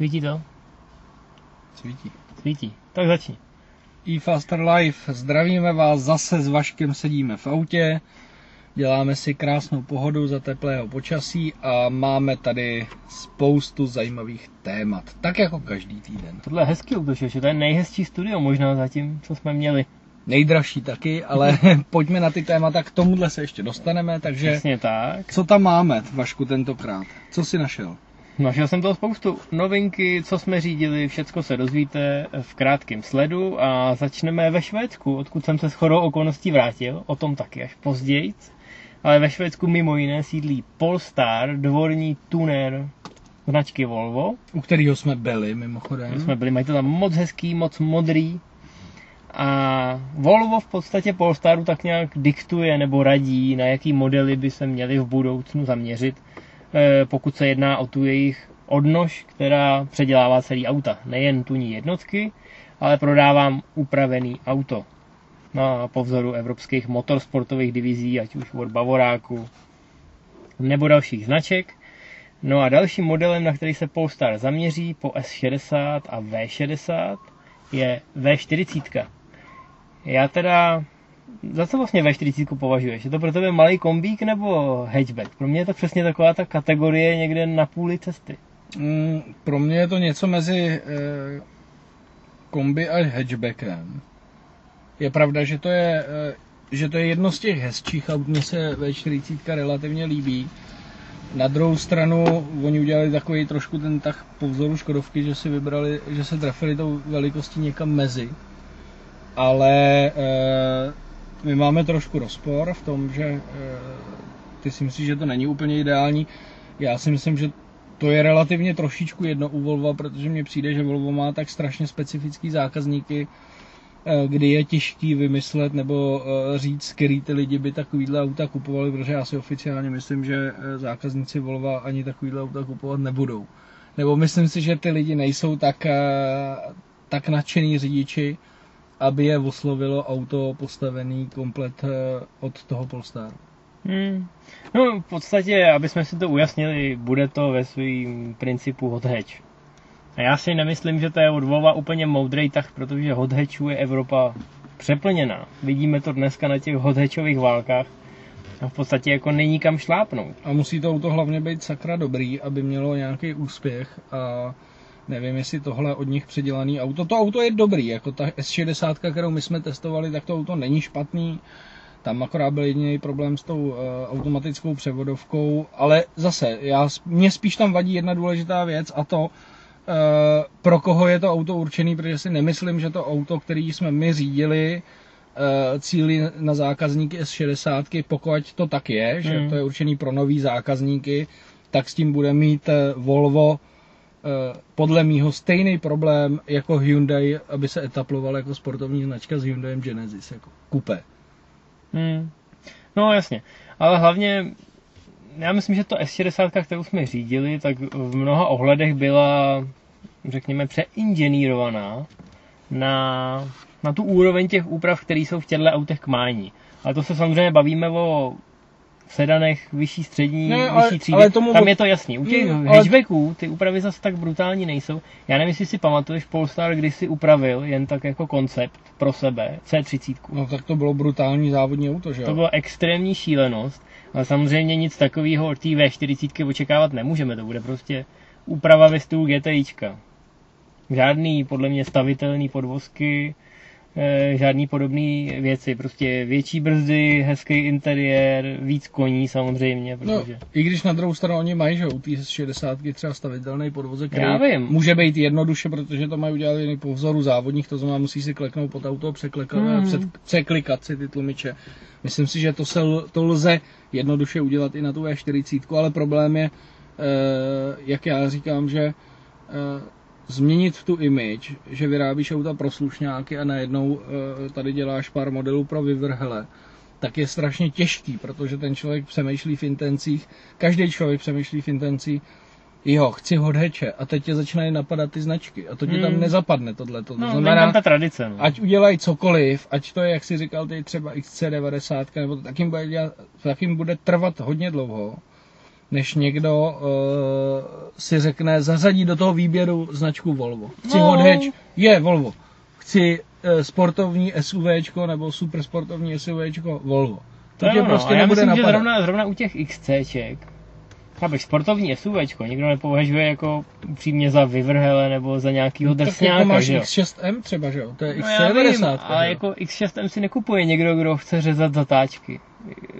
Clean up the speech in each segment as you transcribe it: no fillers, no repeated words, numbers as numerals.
Svítí to? Svítí. Svítí. Tak začni. E-Faster Life, zdravíme vás, zase s Vaškem sedíme v autě, děláme si krásnou pohodu za teplého počasí a máme tady spoustu zajímavých témat, tak jako každý týden. Tohle je hezký období, to je nejhezčí studio možná zatím, co jsme měli. Nejdražší taky, ale pojďme na ty témata, k tomuhle se ještě dostaneme, takže přesně tak. Co tam máme, Vašku, tentokrát? Co jsi našel? Našel jsem toho spoustu. Novinky, co jsme řídili, všecko se dozvíte v krátkém sledu a začneme ve Švédsku, odkud jsem se shodou okolností vrátil, o tom taky až později. Ale ve Švédsku mimo jiné sídlí Polestar, dvorní tuner značky Volvo. U kterého jsme byli mimochodem. Mají to tam moc hezký, moc modrý. A Volvo v podstatě Polestaru tak nějak diktuje nebo radí, na jaký modely by se měli v budoucnu zaměřit. Pokud se jedná o tu jejich odnož, která předělává celý auta. Nejen tuní jednotky, ale prodávám upravený auto. No, po vzoru evropských motorsportových divizí, ať už od Bavoráku nebo dalších značek. No a dalším modelem, na který se Polestar zaměří po S60 a V60, je V40. Já teda... Za co vlastně V40 považuješ? Je to pro tebe malý kombík nebo hatchback? Pro mě je to přesně taková ta kategorie někde na půli cesty. Pro mě je to něco mezi kombi a hatchbackem. Je pravda, že to je jedno z těch hezčích aut, mně se V40 relativně líbí. Na druhou stranu oni udělali takový trošku ten tah po vzoru Škodovky, že si vybrali, že se trefili tou velikostí někam mezi. Ale my máme trošku rozpor v tom, že ty si myslíš, že to není úplně ideální. Já si myslím, že to je relativně trošičku jedno u Volvo, protože mně přijde, že Volvo má tak strašně specifický zákazníky, kdy je těžký vymyslet nebo říct, který ty lidi by takovýhle auta kupovali, protože já si oficiálně myslím, že zákazníci Volva ani takovýhle auta kupovat nebudou. Nebo myslím si, že ty lidi nejsou tak nadšený řidiči, aby je oslovilo auto postavený komplet od toho Polestaru. No v podstatě, aby jsme si to ujasnili, bude to ve svým principu hot hatch. A já si nemyslím, že to je od Volva úplně moudrej tah, protože hot hatchů je Evropa přeplněná. Vidíme to dneska na těch hot hatchových válkách a v podstatě jako není kam šlápnout. A musí to auto hlavně být sakra dobrý, aby mělo nějaký úspěch a... Nevím, jestli tohle od nich předělaný auto. To auto je dobrý, jako ta S60, kterou my jsme testovali, tak to auto není špatný. Tam akorát byl jediný problém s tou automatickou převodovkou, ale zase, mě spíš tam vadí jedna důležitá věc a to, pro koho je to auto určený, protože si nemyslím, že to auto, které jsme my řídili, cílí na zákazníky S60, pokud to tak je, že to je určený pro nový zákazníky, tak s tím bude mít Volvo podle mýho stejný problém jako Hyundai, aby se etaploval jako sportovní značka s Hyundaiem Genesis, jako coupé. No jasně, ale hlavně já myslím, že to S60, kterou jsme řídili, tak v mnoha ohledech byla, řekněme, přeinženýrovaná na tu úroveň těch úprav, které jsou v těchto autech k mání. Ale to se samozřejmě bavíme o v sedanech vyšší střední, vyšší třídy, tam je to jasný. U těch hatchbacků ty úpravy zase tak brutální nejsou. Já nevím, jestli si pamatuješ, Polestar když si upravil jen tak jako koncept pro sebe, C30. No tak to bylo brutální závodní auto, že jo? To byla extrémní šílenost, ale samozřejmě nic takového od té V40 očekávat nemůžeme, to bude prostě úprava ve stylu GTIčka. Žádný, podle mě, stavitelný podvozky, žádný podobný věci, prostě větší brzdy, hezký interiér, víc koní samozřejmě, protože... No, i když na druhou stranu oni mají, že u té 60 třeba stavitelný podvozek, který může být jednoduše, protože to mají udělat jen po vzoru závodních, to znamená musí si kleknout pod auto, překlikat si ty tlumiče. Myslím si, že to lze jednoduše udělat i na tu V40, ale problém je, jak já říkám, že změnit tu image, že vyrábíš auta pro slušňáky a najednou tady děláš pár modelů pro vyvrhele, tak je strašně těžký, protože ten člověk přemýšlí v intencích, každý člověk přemýšlí v intencích, jo, chci hot hatche, a teď tě začínají napadat ty značky a to ti tam nezapadne tohleto. To znamená, ta tradice, no. Ať udělají cokoliv, ať to je, jak jsi říkal, třeba XC90, nebo to, tak jim bude trvat hodně dlouho, než někdo si řekne, zařadí do toho výběru značku Volvo. Chci hot hatch, je Volvo. Chci sportovní SUVčko nebo supersportovní SUVčko Volvo. To tě prostě nebude napadat. Já myslím, že zrovna u těch XCček, chápeš, sportovní SUVčko, nikdo nepovažuje jako upřímně za vyvrhele nebo za nějakýho drsňáka, jako máš X6M třeba, že jo? To je X90. Ale jako X6M si nekupuje někdo, kdo chce řezat zatáčky.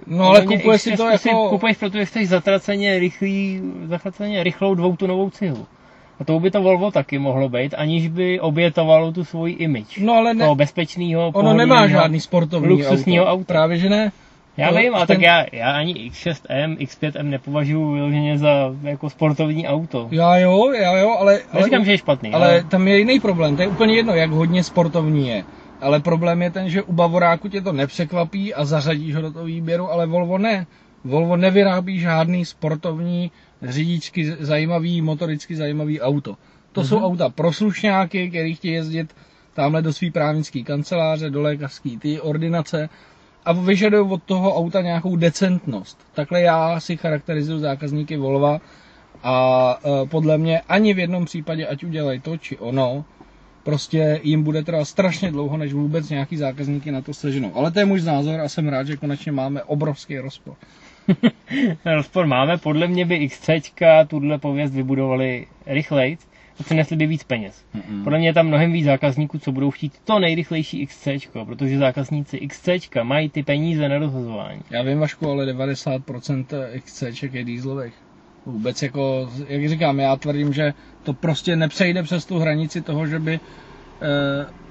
No ale kupuješ si to jako... Kupuješ, protože chceš zatraceně rychlou dvoutunovou cihlu. A to by to Volvo taky mohlo být, aniž by obětovalo tu svoji image. No ale ne... Toho bezpečného, pohodlného, ono nemá žádný sportovní auto. Právě že ne. Já vím, ale tak já ani X6M, X5M nepovažuji vyloženě za jako sportovní auto. Já jo, ale... Neříkám, že je špatný. Ale tam je jiný problém, to je úplně jedno, jak hodně sportovní je. Ale problém je ten, že u Bavoráku tě to nepřekvapí a zařadíš ho do toho výběru, ale Volvo ne. Volvo nevyrábí žádný sportovní, řidičky zajímavý, motoricky zajímavý auto. To jsou auta pro slušňáky, který chtějí jezdit tamhle do svý právnický kanceláře, do lékařský ordinace, a vyžadují od toho auta nějakou decentnost. Takhle já si charakterizuju zákazníky Volva a podle mě ani v jednom případě, ať udělají to či ono, prostě jim bude trvat strašně dlouho, než vůbec nějaký zákazníky na to seženou. Ale to je můj názor a jsem rád, že konečně máme obrovský rozpor. Rozpor máme, podle mě by XCčka tuhle pověst vybudovali rychlejc a přinesli by víc peněz. Podle mě je tam mnohem víc zákazníků, co budou chtít to nejrychlejší XCčko, protože zákazníci XCčka mají ty peníze na rozhazování. Já vím, Vašku, ale 90% XCček je dýzlových. Vůbec jako, jak říkám, já tvrdím, že to prostě nepřejde přes tu hranici toho, že by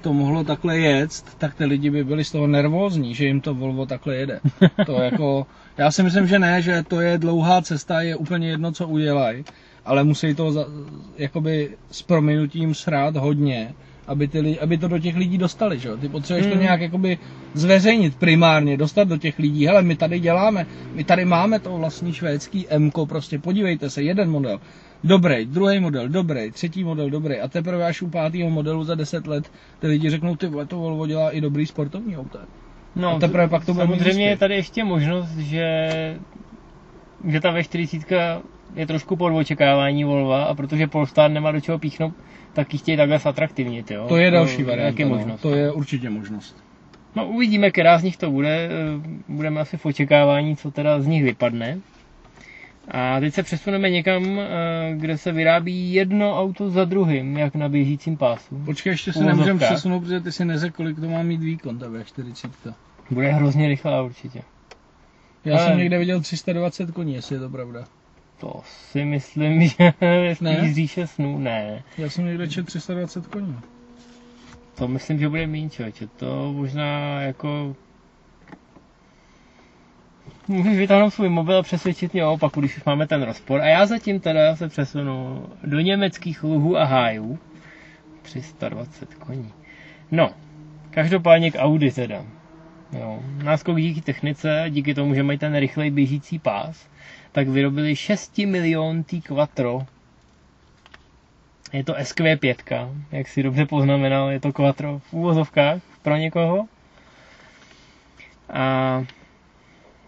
to mohlo takhle jet, tak ty lidi by byli z toho nervózní, že jim to Volvo takhle jede. To jako, já si myslím, že ne, že to je dlouhá cesta, je úplně jedno, co udělají, ale musí to jakoby s prominutím srát hodně, aby to do těch lidí dostali, že? Ty potřebuješ to nějak jakoby zveřejnit primárně, dostat do těch lidí, hele, my tady děláme, my tady máme to vlastní švédský M-ko, prostě podívejte se, jeden model, dobrý, druhý model, dobrý, třetí model, dobrý, a teprve až u pátého modelu za 10 let ty lidi řeknou, ty vole, to Volvo dělá i dobrý sportovní auto. No, teprve pak to bude samozřejmě je tady ještě možnost, že ta V40 je trošku pod očekávání Volva, a protože Polestar nemá do čeho píchnout, tak ji chtějí takhle zatraktivnit, jo? To je další varianta, možnost. To je určitě možnost. No uvidíme, která z nich to bude, budeme asi v očekávání, co teda z nich vypadne. A teď se přesuneme někam, kde se vyrábí jedno auto za druhým, jak na běžícím pásu. Počkej, ještě se nemůžeme přesunout, protože ty si neřekl, kolik to má mít výkon, ta V40. Bude hrozně rychlá určitě. Já jsem někde viděl 320 koní, jestli je to pravda. To si myslím, že je říše snů, ne. Já jsem někde četl 320 koní. To myslím, že bude méně, člověče, to možná jako... Můžeš vytáhnout svůj mobil a přesvědčit mě o opaku, když už máme ten rozpor. A já zatím teda se přesunu do německých luhů a hájů. 320 koní. No, každopádně k Audi teda. Jo. Náskok díky technice, díky tomu, že mají ten rychlej běžící pás, tak vyrobili 6-miliontý Quattro. Je to SQ5, jak si dobře poznamenal, je to Quattro v úvozovkách pro někoho. A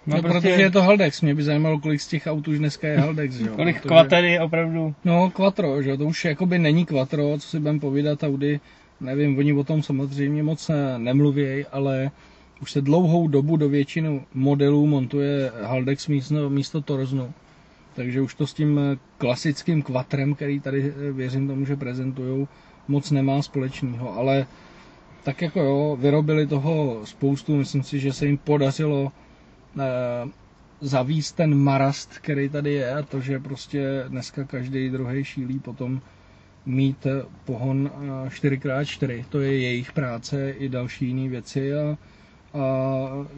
no prostě... protože je to Haldex, mě by zajímalo, kolik z těch aut už dneska je Haldex, jo. Kolik Quatter je opravdu... No, Quattro, že jo, to už jakoby není Quattro, co si budeme povídat, Audi, nevím, oni o tom samozřejmě moc nemluvějí, ale... Už se dlouhou dobu do většinu modelů montuje Haldex místo Toroznu. Takže už to s tím klasickým Quattrem, který tady věřím tomu, že prezentujou, moc nemá společného. Ale tak jako jo, vyrobili toho spoustu, myslím si, že se jim podařilo zavíst ten marast, který tady je, a to, že prostě dneska každý druhý šílí potom mít pohon 4x4. To je jejich práce i další jiné věci. A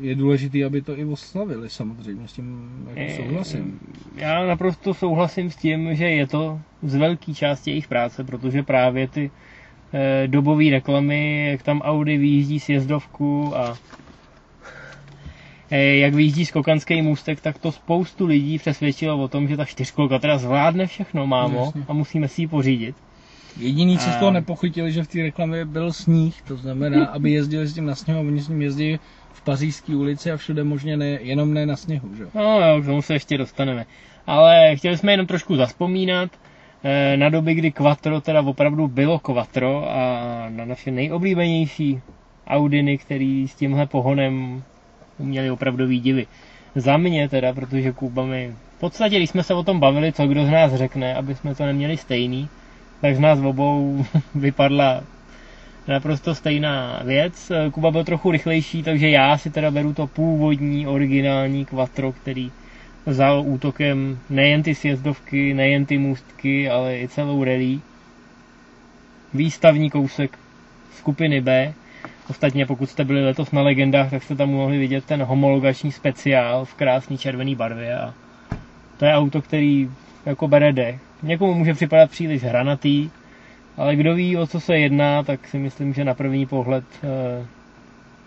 je důležité, aby to i oslavili, samozřejmě, s tím jako souhlasím. Já naprosto souhlasím s tím, že je to z velké části jejich práce, protože právě ty dobové reklamy, jak tam Audi vyjíždí sjezdovku a jak vyjíždí skokanský můstek, tak to spoustu lidí přesvědčilo o tom, že ta čtyřkolka teda zvládne všechno, mámo, a musíme si ji pořídit. Jediný, co z toho nepochytili, že v té reklamě byl sníh, to znamená, aby jezdili s tím na sněhu, oni s ním jezdí v pařížské ulici a všude možně ne, jenom ne na sněhu, že? No jo, k tomu se ještě dostaneme. ale chtěli jsme jenom trošku zazpomínat na doby, kdy Quattro teda opravdu bylo Quattro a na naše nejoblíbenější Audiny, který s tímhle pohonem měli opravdový divy. Za mě teda, protože Kuba mi... V podstatě, když jsme se o tom bavili, co kdo z nás řekne, aby jsme to neměli stejný, tak z nás obou vypadla naprosto stejná věc. Kuba byl trochu rychlejší, takže já si teda beru to původní, originální Quattro, který vzal útokem nejen ty sjezdovky, nejen ty můstky, ale i celou rally. Výstavní kousek skupiny B. Ostatně, pokud jste byli letos na Legendách, tak jste tam mohli vidět ten homologační speciál v krásný červený barvě. A to je auto, který jako bere dech. Někomu může připadat příliš hranatý, ale kdo ví, o co se jedná, tak si myslím, že na první pohled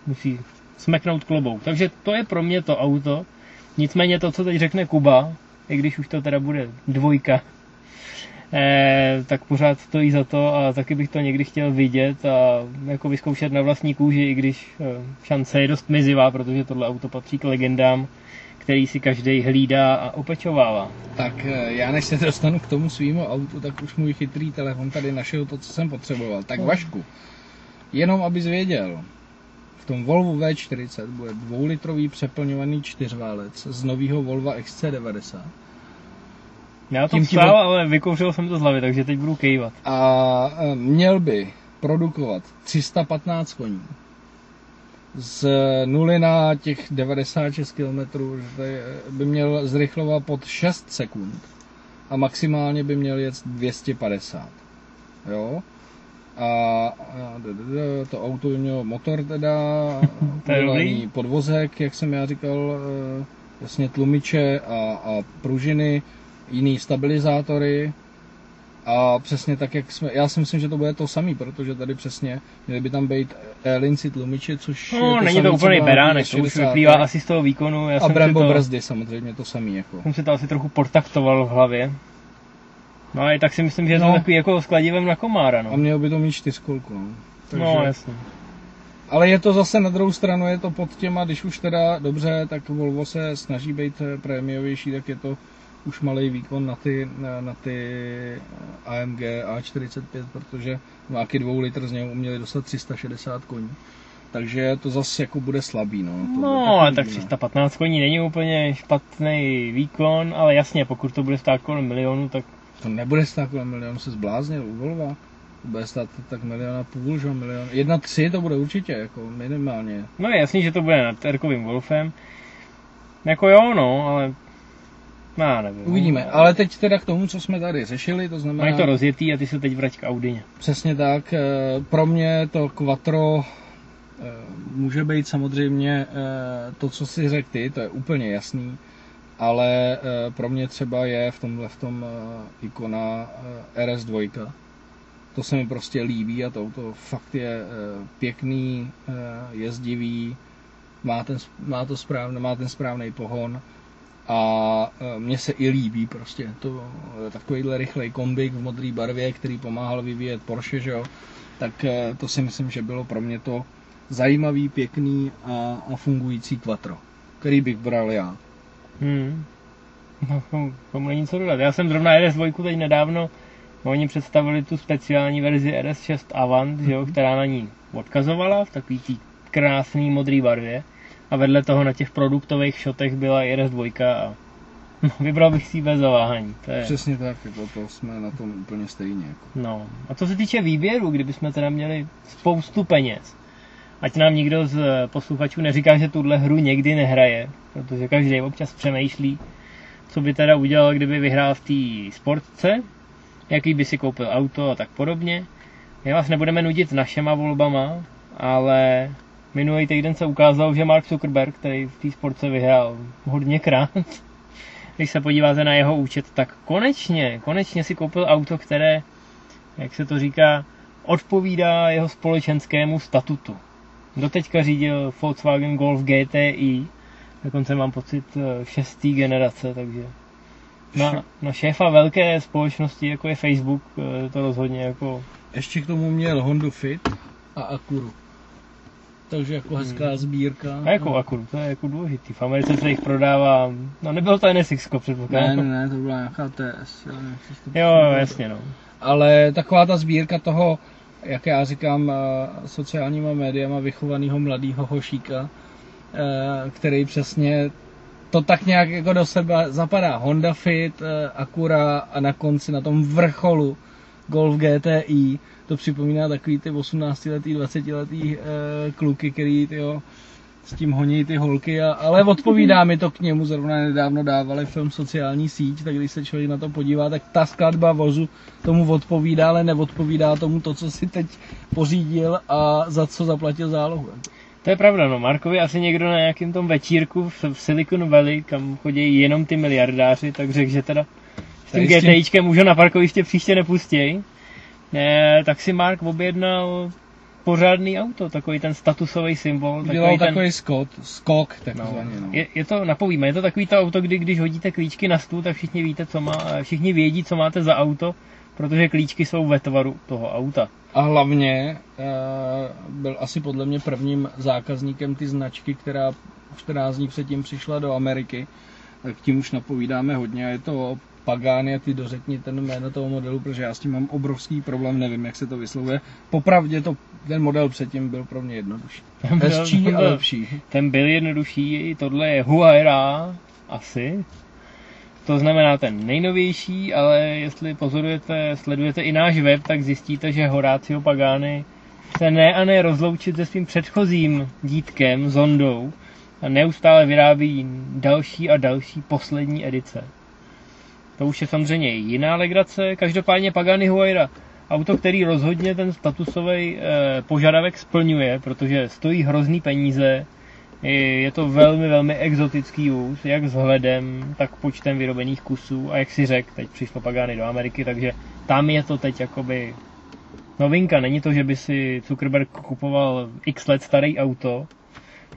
musí smeknout klobouk. Takže to je pro mě to auto. Nicméně to, co teď řekne Kuba, i když už to teda bude dvojka, tak pořád stojí za to a taky bych to někdy chtěl vidět a jako vyzkoušet na vlastní kůži, i když šance je dost mizivá, protože tohle auto patří k legendám, který si každý hlídá a opečovává. Tak já než se dostanu k tomu svýmu autu, tak už můj chytrý telefon tady našel to, co jsem potřeboval. Tak Vašku, jenom abys věděl, v tom Volvo V40 bude 2-litrový přeplňovaný 4válec z nového Volvo XC90. Já to psal, ale vykouřil jsem to z hlavy, takže teď budu kejvat. A měl by produkovat 315 koní. Z 0 na těch 96 km by měl zrychlovat pod 6 sekund a maximálně by měl jet 250. Jo? A to auto by mělo motor teda, podvozek, jak jsem já říkal, jasně tlumiče a pružiny, jiný stabilizátory a přesně tak, jak jsme, já si myslím, že to bude to samý, protože tady přesně měly by tam být linci tlumiče, což no, to není samý, to úplný beránek, to už vyplývá asi z toho výkonu. Já a brembo brzdy samozřejmě to samý. Jako. Jsem si to asi trochu portaktoval v hlavě. No a i tak si myslím, že je to takový jako s kladivem na komára. No. A měl by to mít 4-kolku. No, takže... no jasně. Ale je to zase na druhou stranu, je to pod těma, když už teda dobře, tak Volvo se snaží být prémiovější, tak je to už malý výkon na ty AMG A45, protože máky 2 litr z něho uměli dostat 360 koní. Takže to zase jako bude slabý. No tak 315 koní není úplně špatný výkon, ale jasně, pokud to bude stát kolem milionu, tak... To nebude stát kolem milionu, se zbláznil u Volva. To bude stát tak 1,5 milionu, že 1,3 milionu. 1,3 to bude určitě, jako minimálně. No je jasný, že to bude nad R-kovým Wolfem. Jako jo, no, ale... No, nevím. Uvidíme, ale teď teda k tomu, co jsme tady řešili, to znamená... Mají to rozjetý a ty se teď vrať k Audině. Přesně tak, pro mě to Quattro může být samozřejmě to, co si řekl ty, to je úplně jasný, ale pro mě třeba je v tom ikona RS2. To se mi prostě líbí a to fakt je pěkný, jezdivý, má ten správný pohon. A mně se i líbí prostě to, takovýhle rychlej kombik v modré barvě, který pomáhal vyvíjet Porsche, že jo? Tak to si myslím, že bylo pro mě to zajímavý, pěkný a fungující Quattro, který bych bral já. No, tomu není co dodat. Já jsem zrovna RS2 teď nedávno, oni představili tu speciální verzi RS6 Avant, že jo? Která na ní odkazovala v takový tý krásný modrý barvě. A vedle toho na těch produktových shotech byla i RS2 a vybral bych si ji bez zaváhání. Je... Přesně tak, to jsme na tom úplně stejně. Jako. No. A co se týče výběru, kdybychom teda měli spoustu peněz, ať nám nikdo z posluchačů neříká, že tuhle hru někdy nehraje, protože každý občas přemýšlí, co by teda udělal, kdyby vyhrál v té sportce, jaký by si koupil auto a tak podobně. My vás nebudeme nudit našema volbama, ale... Minulý týden se ukázal, že Mark Zuckerberg, který v té sportce vyhrál hodněkrát, když se podíváte na jeho účet, tak konečně si koupil auto, které, jak se to říká, odpovídá jeho společenskému statutu. Doteďka řídil Volkswagen Golf GTI, dokonce mám pocit 6. generace, takže na šéfa velké společnosti, jako je Facebook, to rozhodně jako... Ještě k tomu měl Hondu Fit a Acuru. takže jako hezká sbírka. A jakou Acuru? To je jako důležitý. V Americe se jich prodává, no nebylo to NSX-ko předpokládám. Ne, to byla nějaká TS. Jo, jasně no. Ale taková ta sbírka toho, jak já říkám, sociálníma médiama vychovaného mladého hošíka, který přesně to tak nějak jako do sebe zapadá. Honda Fit, Acura a na konci, na tom vrcholu Golf GTI. To připomíná takový ty 18letý, 20letý kluky, který tyjo, s tím honí ty holky, ale odpovídá mi to k němu. Zrovna nedávno dávali film Sociální síť, tak když se člověk na to podívá, tak ta skladba vozu tomu odpovídá, ale neodpovídá tomu to, co si teď pořídil a za co zaplatil zálohu. To je pravda, no Markovi asi někdo na nějakém tom večírku v Silicon Valley, kam chodí jenom ty miliardáři, tak řekl, že teda s tím GTIčkem už ho na parkoviště příště nepustěj. Tak si Mark objednal pořádný auto, takový ten statusový symbol. Udělal takový skok takzvaně. No. Je to, napovíme, je to takový to auto, když hodíte klíčky na stůl, tak všichni víte, co má, všichni vědí, co máte za auto, protože klíčky jsou ve tvaru toho auta. A hlavně byl asi podle mě prvním zákazníkem ty značky, která 14 dní předtím přišla do Ameriky. Tak tím už napovídáme hodně a je to Pagani, a ty dořekni ten jméno toho modelu, protože já s tím mám obrovský problém, nevím, jak se to vyslovuje. Popravdě to, ten model předtím byl pro mě jednodušší. Hezčí a lepší. Ten byl jednodušší, tohle je Huayra, asi. To znamená ten nejnovější, ale jestli pozorujete, sledujete i náš web, tak zjistíte, že Horácio Pagani se ne a ne rozloučit se svým předchozím dítkem, Zondou, a neustále vyrábí další a další poslední edice. To už je samozřejmě jiná legrace, každopádně Pagani Huayra. Auto, který rozhodně ten statusový požadavek splňuje, protože stojí hrozný peníze, je to velmi, velmi exotický vůz, jak vzhledem, tak počtem vyrobených kusů a jak si řekl, teď přišlo Pagani do Ameriky, takže tam je to teď jakoby novinka. Není to, že by si Zuckerberg kupoval x let starý auto,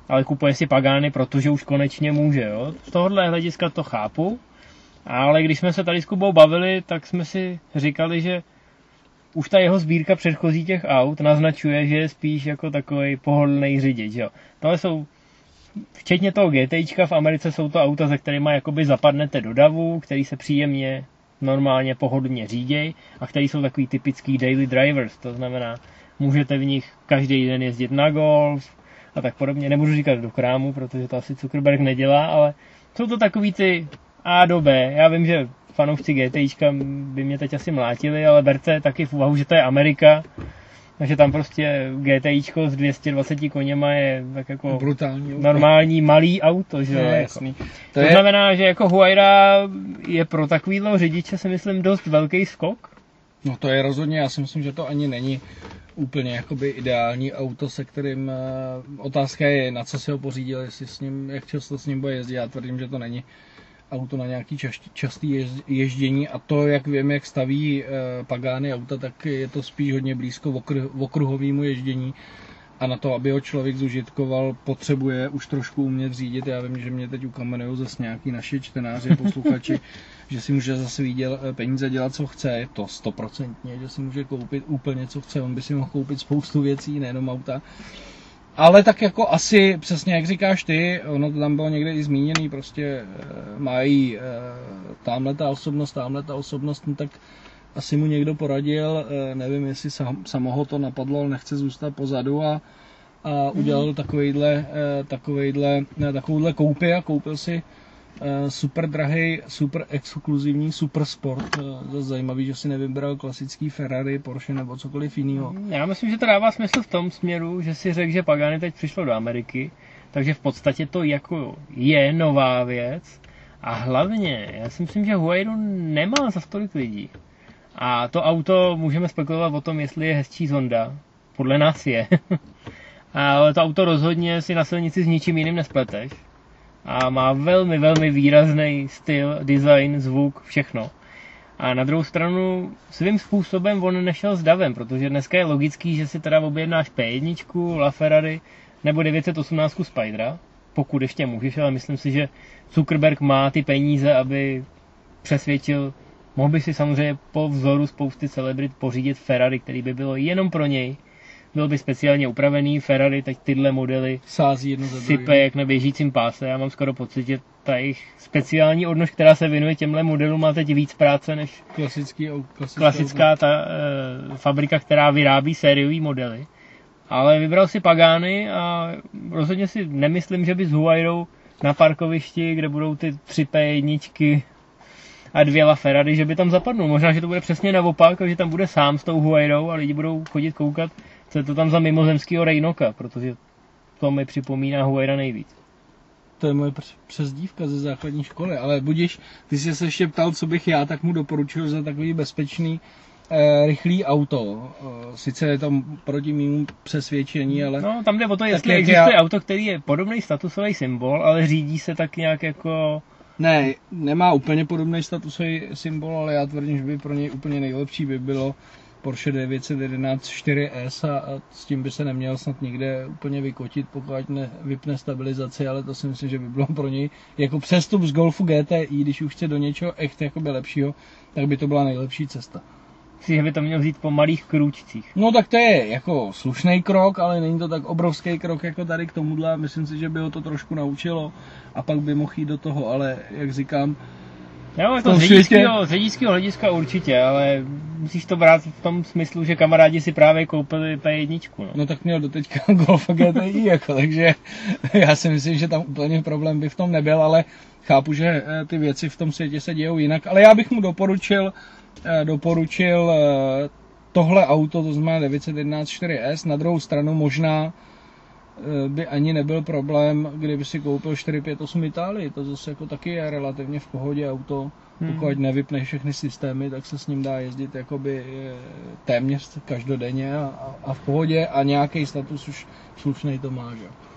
ale kupuje si Pagani, protože už konečně může. Jo? Z tohohle hlediska to chápu. Ale když jsme se tady s Kubou bavili, tak jsme si říkali, že už ta jeho sbírka předchozí těch aut naznačuje, že je spíš jako takový pohodlnej řidič. Jo. Tohle jsou, včetně toho GTIčka v Americe, jsou to auta, se kterými jakoby zapadnete do davu, který se příjemně, normálně, pohodlně říděj a který jsou takový typický daily drivers, to znamená, můžete v nich každý den jezdit na golf a tak podobně. Nemůžu říkat do krámu, protože to asi Zuckerberg nedělá, ale jsou to takový ty A do B. Já vím, že fanoušci GTIčka by mě teď asi mlátili, ale berte taky v úvahu, že to je Amerika, takže tam prostě GTIčko s 220 koněma je tak jako brutální, normální malý auto, že je, jako. To znamená, že jako Huayra je pro takovýhle řidiče, si myslím, dost velký skok. No to je rozhodně, já si myslím, že to ani není úplně jakoby ideální auto, se kterým otázka je, na co si ho pořídil, jestli s ním, jak často s ním bude jezdit. Já tvrdím, že to není auto na nějaký častý ježdění a to, jak vím, jak staví Pagani auta, tak je to spíš hodně blízko okruhovému ježdění a na to, aby ho člověk zužitkoval, potřebuje už trošku umět řídit. Já vím, že mě teď ukamenujou zase nějaký naši čtenáři, posluchači, že si může zase peníze dělat, co chce, je to 100%, že si může koupit úplně, co chce, on by si mohl koupit spoustu věcí, nejenom auta. Ale tak jako asi, přesně jak říkáš ty, ono to tam bylo někde i zmíněný, prostě mají tamhle ta osobnost, no tak asi mu někdo poradil, nevím, jestli samoho to napadlo, ale nechce zůstat pozadu a udělal takovouhle koupi a koupil si super drahej, super exkluzivní super sport. Zase zajímavý, že si nevybral klasický Ferrari, Porsche nebo cokoliv jiného. Já myslím, že to dává smysl v tom směru, že si řekl, že Pagani teď přišlo do Ameriky, takže v podstatě to jako je nová věc a hlavně, já si myslím, že Huayru nemá za tolik lidí a to auto můžeme spekulovat o tom, jestli je hezčí Honda, podle nás je, ale to auto rozhodně si na silnici s ničím jiným nespleteš. A má velmi, velmi výrazný styl, design, zvuk, všechno. A na druhou stranu svým způsobem on nešel s davem, protože dneska je logický, že si teda objednáš P1, LaFerrari nebo 918 Spidera, pokud ještě můžeš, ale myslím si, že Zuckerberg má ty peníze, aby přesvědčil. Mohl by si samozřejmě po vzoru spousty celebrit pořídit Ferrari, který by bylo jenom pro něj, byl by speciálně upravený. Ferrari teď tyhle modely sází sype jak na běžícím páse. Já mám skoro pocit, že ta jejich speciální odnož, která se věnuje těmhle modelům, má teď víc práce než klasická ta fabrika, která vyrábí sériový modely. Ale vybral si Pagani a rozhodně si nemyslím, že by s Huayrou na parkovišti, kde budou ty 3 P1 a 2 LaFerrari, že by tam zapadnul. Možná, že to bude přesně naopak, že tam bude sám s tou Huayrou a lidi budou chodit koukat, co je to tam za mimozemskýho Reynoka, protože to mi připomíná Huayra nejvíc. To je moje přezdívka ze základní školy, ale budiš, ty jsi se ještě ptal, co bych já, tak mu doporučil za takový bezpečný, rychlý auto. Sice je tam proti mému přesvědčení, ale... No, tam jde o to, jestli existuje auto, který je podobný statusový symbol, ale řídí se tak nějak jako... Ne, nemá úplně podobný statusový symbol, ale já tvrdím, že by pro něj úplně nejlepší by bylo Porsche 911 4S a s tím by se neměl snad nikde úplně vykotit, pokud vypne stabilizaci, ale to si myslím, že by bylo pro něj jako přestup z Golfu GTI, když už chce do něčeho echt jakoby lepšího, tak by to byla nejlepší cesta. Myslím, že by to měl vzít po malých krůčcích. No tak to je jako slušný krok, ale není to tak obrovský krok jako tady k tomuhle. Myslím si, že by ho to trošku naučilo a pak by mohl jít do toho, ale jak říkám... Jo, jako z řidičského hlediska určitě, ale musíš to brát v tom smyslu, že kamarádi si právě koupili P1. No tak měl doteďka Golf GTI, jako, takže já si myslím, že tam úplně problém by v tom nebyl, ale chápu, že ty věci v tom světě se dějou jinak, ale já bych mu doporučil tohle auto, to znamená 911 4S, na druhou stranu možná by ani nebyl problém, kdyby si koupil 458 Itálii, to zase jako taky je relativně v pohodě auto, pokud nevypneš všechny systémy, tak se s ním dá jezdit jakoby téměř každodenně a v pohodě a nějaký status už slušnej to má, že?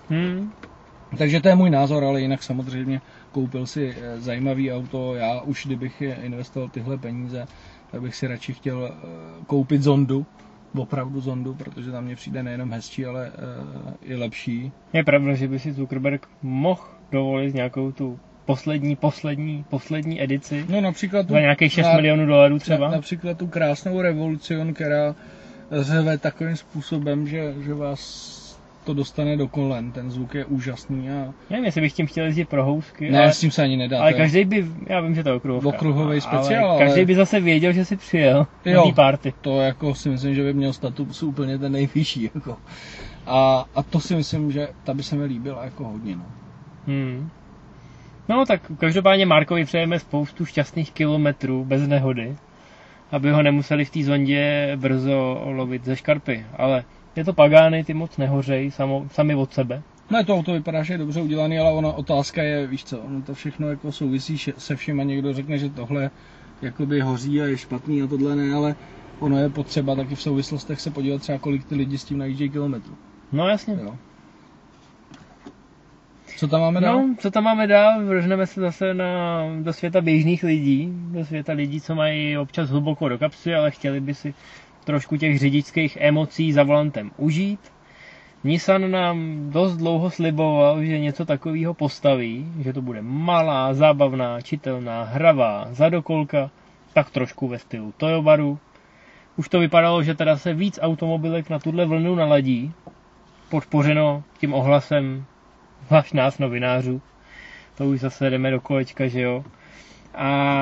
Takže to je můj názor, ale jinak samozřejmě koupil si zajímavý auto, já už kdybych investoval tyhle peníze, tak bych si radši chtěl koupit Zondu, opravdu Zondu, protože tam mě přijde nejenom hezčí, ale i lepší. Je pravda, že by si Zuckerberg mohl dovolit nějakou tu poslední edici, no, například za nějakých 6 milionů $6 milionů třeba. Například tu krásnou Revolution, která řeve takovým způsobem, že vás... to dostane do kolen, ten zvuk je úžasný a... Nevím, jestli bych tím chtěl jezdit pro housky, ne, ale... s tím se ani nedá. Ale každý by, já vím, že to je okruhovej speciál, ale... každý by zase věděl, že si přijel na té party. To jako si myslím, že by měl status úplně ten nejvyšší, jako. A to si myslím, že ta by se mi líbila jako hodně, no. No tak každopádně Markovi přejeme spoustu šťastných kilometrů bez nehody, aby ho nemuseli v té Zondě brzo lovit ze škarpy, ale... Je to Pagani, ty moc nehořejí sami od sebe. Ne, to auto vypadá, že je dobře udělaný, ale ona otázka je, víš co, ono to všechno jako souvisí se vším a někdo řekne, že tohle jakoby hoří a je špatný a tohle ne, ale ono je potřeba taky v souvislostech se podívat třeba, kolik ty lidi s tím najíždějí kilometrů. No jasně. Jo. Co tam máme dál? No, co tam máme dál, vrhneme se zase do světa běžných lidí, do světa lidí, co mají občas hluboko do kapsy, ale chtěli by si trošku těch řidičských emocí za volantem užít. Nissan nám dost dlouho sliboval, že něco takového postaví, že to bude malá, zábavná, čitelná, hravá zadokolka, tak trošku ve stylu Toyobaru. Už to vypadalo, že teda se víc automobilek na tuhle vlnu naladí, podpořeno tím ohlasem zvlášť nás novinářů. To už zase jdeme do kolečka, že jo. A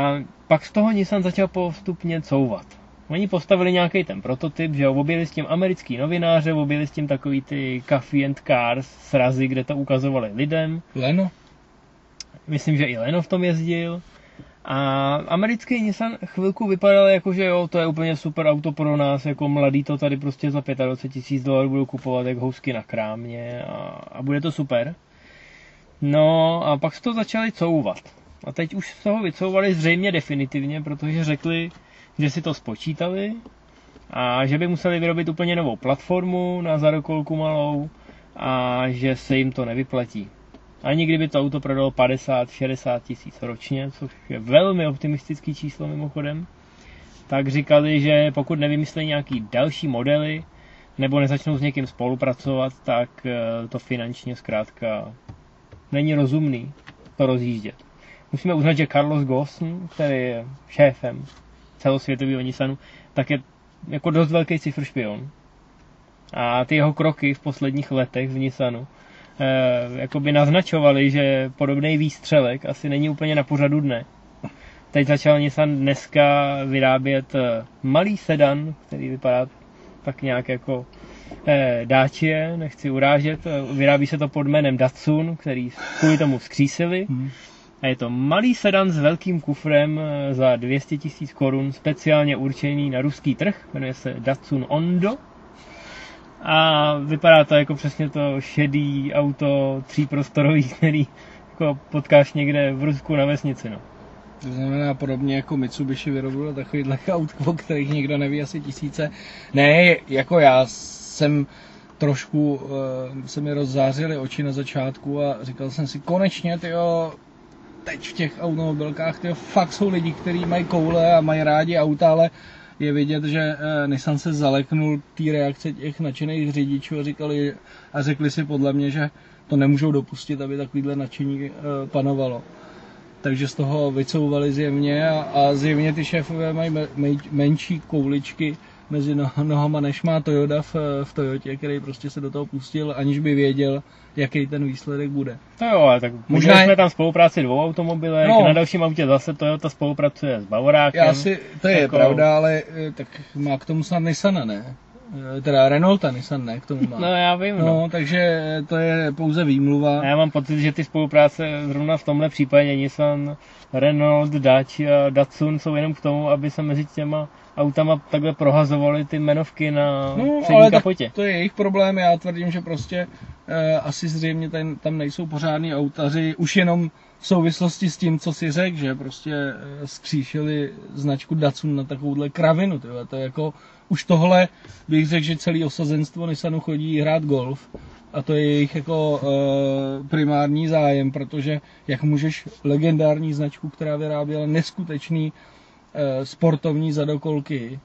pak z toho Nissan začal postupně couvat. Oni postavili nějaký ten prototyp, že objeli s tím americký novináře, objeli s tím takový ty Coffee and Cars srazy, kde to ukazovali lidem. Leno? Myslím, že i Leno v tom jezdil. A americký Nissan chvilku vypadal jako, že jo, to je úplně super auto pro nás, jako mladý to tady prostě za $25,000 budou kupovat jak housky na krámě a bude to super. No a pak se to začali couvat. A teď už se ho vycouvali zřejmě definitivně, protože řekli, že si to spočítali a že by museli vyrobit úplně novou platformu na zadokolku malou a že se jim to nevyplatí. Ani kdyby to auto prodalo 50-60 tisíc ročně, což je velmi optimistický číslo mimochodem, tak říkali, že pokud nevymyslejí nějaký další modely nebo nezačnou s někým spolupracovat, tak to finančně zkrátka není rozumný to rozjíždět. Musíme uznat, že Carlos Ghosn, který je šéfem celosvětového Nissanu, tak je jako dost velký cifršpion. A ty jeho kroky v posledních letech v Nissanu jakoby naznačovaly, že podobný výstřelek asi není úplně na pořadu dne. Teď začal Nissan dneska vyrábět malý sedan, který vypadá tak nějak jako dáčie, nechci urážet. Vyrábí se to pod jménem Datsun, který kvůli tomu vzkřísili. A je to malý sedan s velkým kufrem za 200 000 korun, speciálně určený na ruský trh. Jmenuje se Datsun on-DO. A vypadá to jako přesně to šedý auto tříprostorový, který jako potkáš někde v Rusku na vesnici. No. To znamená podobně jako Mitsubishi vyrobilo takovýhle aut, o kterých někdo neví asi tisíce. Ne, jako já jsem trošku, se mi rozzářily oči na začátku a říkal jsem si, konečně tyjo, teď v těch automobilkách tyjo, fakt jsou lidi, kteří mají koule a mají rádi auta, ale je vidět, že Nissan se zaleknul té reakce těch nadšených řidičů a řekli si podle mě, že to nemůžou dopustit, aby takovýhle nadšení panovalo. Takže z toho vycouvali zjevně a zjevně ty šéfové mají menší kouličky mezi nohama, než má Toyota v Toyotě, který prostě se do toho pustil, aniž by věděl, jaký ten výsledek bude. To jo, ale tak možná jsme tam spolupráci dvou automobilek, no. Na dalším autě zase Toyota spolupracuje s Bavorákem. To je jako... pravda, ale tak má k tomu snad Nissana, ne? Teda Renaulta, Nissan ne, k tomu má. No já vím, no. Takže to je pouze výmluva. A já mám pocit, že ty spolupráce zrovna v tomhle případě Nissan, Renault, Dacia, Datsun jsou jenom k tomu, aby se mezi těma autama takhle prohazovali ty jmenovky na přední kapotě. To je jejich problém, já tvrdím, že prostě asi zřejmě tam nejsou pořádní autaři, už jenom v souvislosti s tím, co si řekl, že prostě skříšili značku Datsun na takovouhle kravinu, tyhle. To je jako už tohle bych řekl, že celé osazenstvo Nissanu chodí hrát golf a to je jejich jako primární zájem, protože jak můžeš legendární značku, která vyráběla neskutečný sportovní zadokolky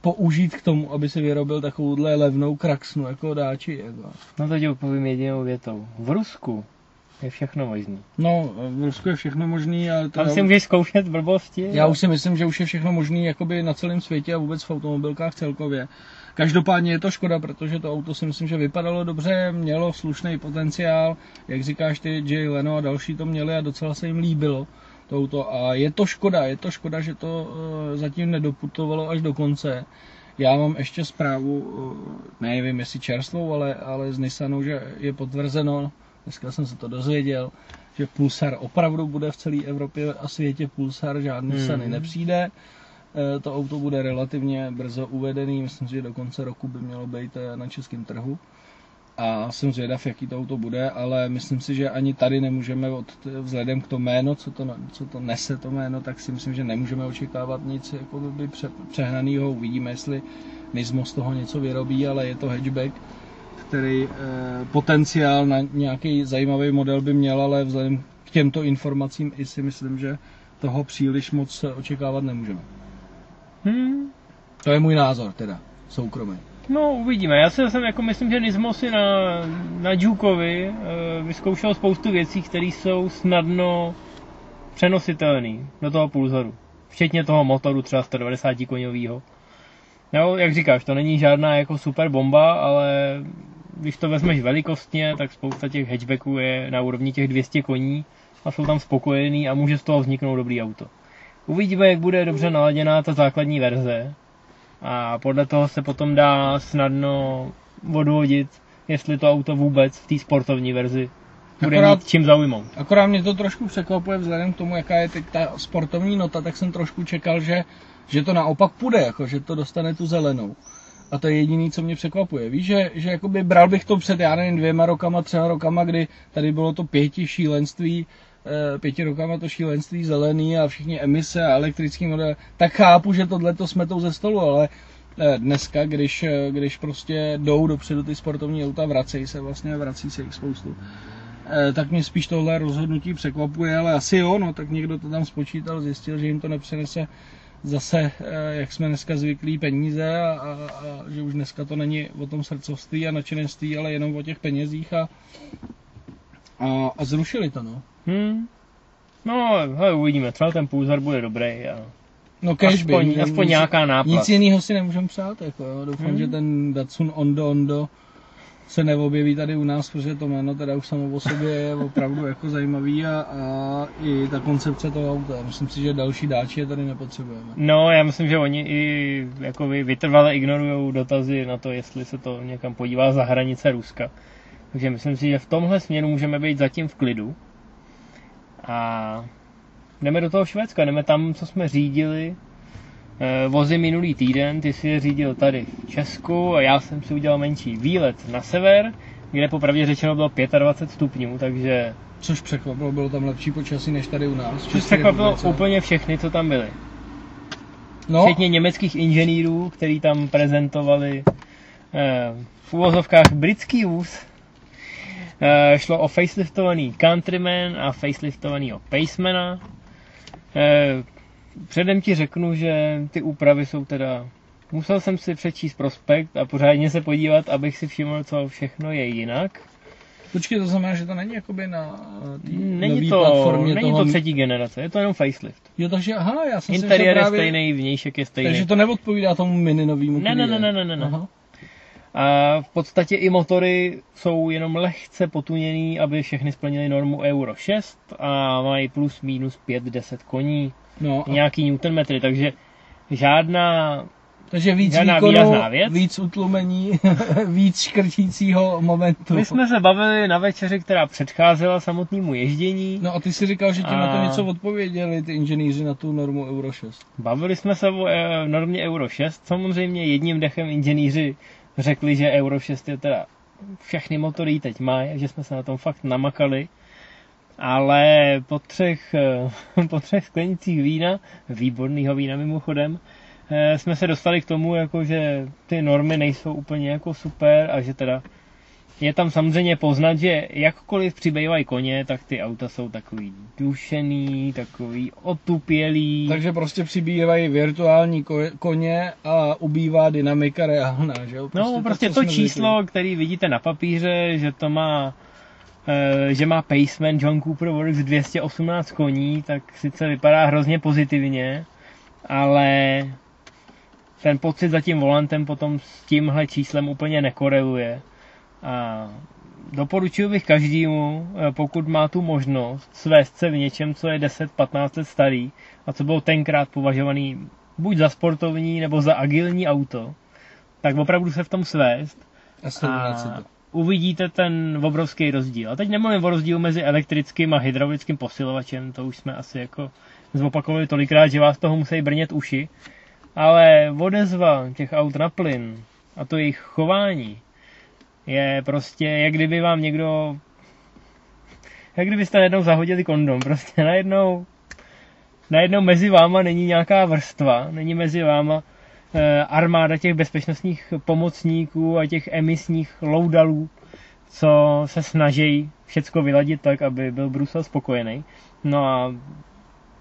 použít k tomu, aby si vyrobil takovouhle levnou kraxnu jako dáči. Jako. No to ti odpovím jedinou větou. V Rusku je všechno možný. No, v Rusku je všechno možný. Ale tam si můžeš zkoušet blbosti. Já už si myslím, že už je všechno možný jakoby na celém světě a vůbec v automobilkách celkově. Každopádně je to škoda, protože to auto si myslím, že vypadalo dobře, mělo slušný potenciál. Jak říkáš ty, Jay Leno a další to měli a docela se jim líbilo. Touto. A je to škoda, že to zatím nedoputovalo až do konce. Já mám ještě zprávu, nevím jestli čerstvou, ale z Nissanu, že je potvrzeno, dneska jsem se to dozvěděl, že Pulsar opravdu bude v celé Evropě a světě Pulsar, žádný Nissany nepřijde. To auto bude relativně brzo uvedený, myslím, že do konce roku by mělo být na českém trhu. A jsem zvědav, jaký to auto bude, ale myslím si, že ani tady nemůžeme, vzhledem k to jméno, co to nese to jméno, tak si myslím, že nemůžeme očekávat nic jako by přehnaného. Uvidíme, jestli Nismo z toho něco vyrobí, ale je to hatchback, který potenciál na nějaký zajímavý model by měl, ale vzhledem k těmto informacím i si myslím, že toho příliš moc očekávat nemůžeme. To je můj názor teda, soukromý. No uvidíme, já si jako myslím, že Nismo si na Jukovi vyzkoušel spoustu věcí, které jsou snadno přenositelné do toho Pulsaru. Včetně toho motoru třeba 190 koňovýho. No, jak říkáš, to není žádná jako super bomba, ale když to vezmeš velikostně, tak spousta těch hatchbacků je na úrovni těch 200 koní a jsou tam spokojený a může z toho vzniknout dobrý auto. Uvidíme, jak bude dobře naladěná ta základní verze. A podle toho se potom dá snadno odvodit, jestli to auto vůbec v té sportovní verzi bude mít čím zaujmout. Akorát mě to trošku překvapuje vzhledem k tomu, jaká je teď ta sportovní nota, tak jsem trošku čekal, že to naopak půjde, jako, že to dostane tu zelenou. A to je jediné, co mě překvapuje. Víš, že jakoby bral bych to před, já nevím, 2 rokama, 3 rokama, kdy tady bylo to 5 rokama to šílenství zelený a všichni emise a elektrický model, tak chápu, že tohleto smetou ze stolu, ale dneska, když prostě jdou dopředu ty sportovní auta, vrací se jich spoustu, tak mě spíš tohle rozhodnutí překvapuje, ale asi jo, no, tak někdo to tam spočítal, zjistil, že jim to nepřinese zase, jak jsme dneska zvyklí, peníze a že už dneska to není o tom srdcovství a nadšenství, ale jenom o těch penězích a zrušili to, no. No, hele, uvidíme, třeba ten Pulsar bude dobrý a No kežby, aspoň nějaká náplast. Nic jiného si nemůžeme přát, jako jo. Doufám, že ten Datsun on-DO se neobjeví tady u nás, protože to jméno teda už samo o sobě je opravdu jako zajímavý a i ta koncepce toho auta. Myslím si, že další dáči je tady nepotřebujeme. No, já myslím, že oni i jako vytrvale ignorují dotazy na to, jestli se to někam podívá za hranice Ruska. Takže myslím si, že v tomhle směru můžeme být zatím v klidu. A jdeme do toho Švédska, jdeme tam, co jsme řídili. Vozy minulý týden, ty si je řídil tady v Česku a já jsem si udělal menší výlet na sever, kde popravdě řečeno bylo 25 stupňů, takže... Což překvapilo, bylo tam lepší počasí než tady u nás. Což překvapilo úplně všechny, co tam byli. No. Včetně německých inženýrů, kteří tam prezentovali v uvozovkách britský vůz. Šlo o faceliftovaný Countryman a faceliftovanýho Pacemana. Předem ti řeknu, že ty úpravy jsou teda... Musel jsem si přečíst prospekt a pořádně se podívat, abych si všiml, co všechno je jinak. Počkej, to znamená, že to není jakoby na nový platformě není toho... to třetí generace, je to jenom facelift. Jo, takže aha, já jsem interiér si... Interiér je stejný, vnějšek je stejný. Takže to neodpovídá tomu mini novýmu. Ne. Aha. A v podstatě i motory jsou jenom lehce potuněný, aby všechny splnily normu Euro 6 a mají plus minus 5-10 koní. No nějaký newtonmetry, takže žádná, takže víc výkonu, víc utlumení, víc škrtícího momentu. My jsme se bavili na večeři, která předcházela samotnému ježdění. No a ty si říkal, že ti na to něco odpověděli ty inženýři na tu normu Euro 6. Bavili jsme se o normě Euro 6, samozřejmě jedním dechem inženýři řekli, že Euro 6 je teda všechny motory teď mají, že jsme se na tom fakt namakali. Ale po třech sklenicích vína, výborného vína mimochodem, jsme se dostali k tomu, jako, že ty normy nejsou úplně jako super a že teda je tam samozřejmě poznat, že jakkoliv přibývají koně, tak ty auta jsou takový dušený, takový otupělý. Takže prostě přibývají virtuální koně a ubývá dynamika reálná, že jo? Prostě no prostě to číslo, které vidíte na papíře, že má Paceman John Cooper Works 218 koní, tak sice vypadá hrozně pozitivně, ale ten pocit za tím volantem potom s tímhle číslem úplně nekoreluje. A doporučuji bych každému, pokud má tu možnost, svést se v něčem, co je 10-15 let starý a co bylo tenkrát považovaný buď za sportovní nebo za agilní auto, tak opravdu se v tom svést. A uvidíte ten obrovský rozdíl. A teď nemluvím o rozdílu mezi elektrickým a hydraulickým posilovačem, to už jsme asi jako zopakovali tolikrát, že vás toho musí brnět uši, ale odezva těch aut na plyn a to jejich chování je prostě, jak kdyby vám někdo, jak kdybyste najednou zahodili kondom, prostě najednou mezi váma není nějaká vrstva, není mezi váma armáda těch bezpečnostních pomocníků a těch emisních loudalů, co se snaží všecko vyladit tak, aby byl Brusel spokojený. No a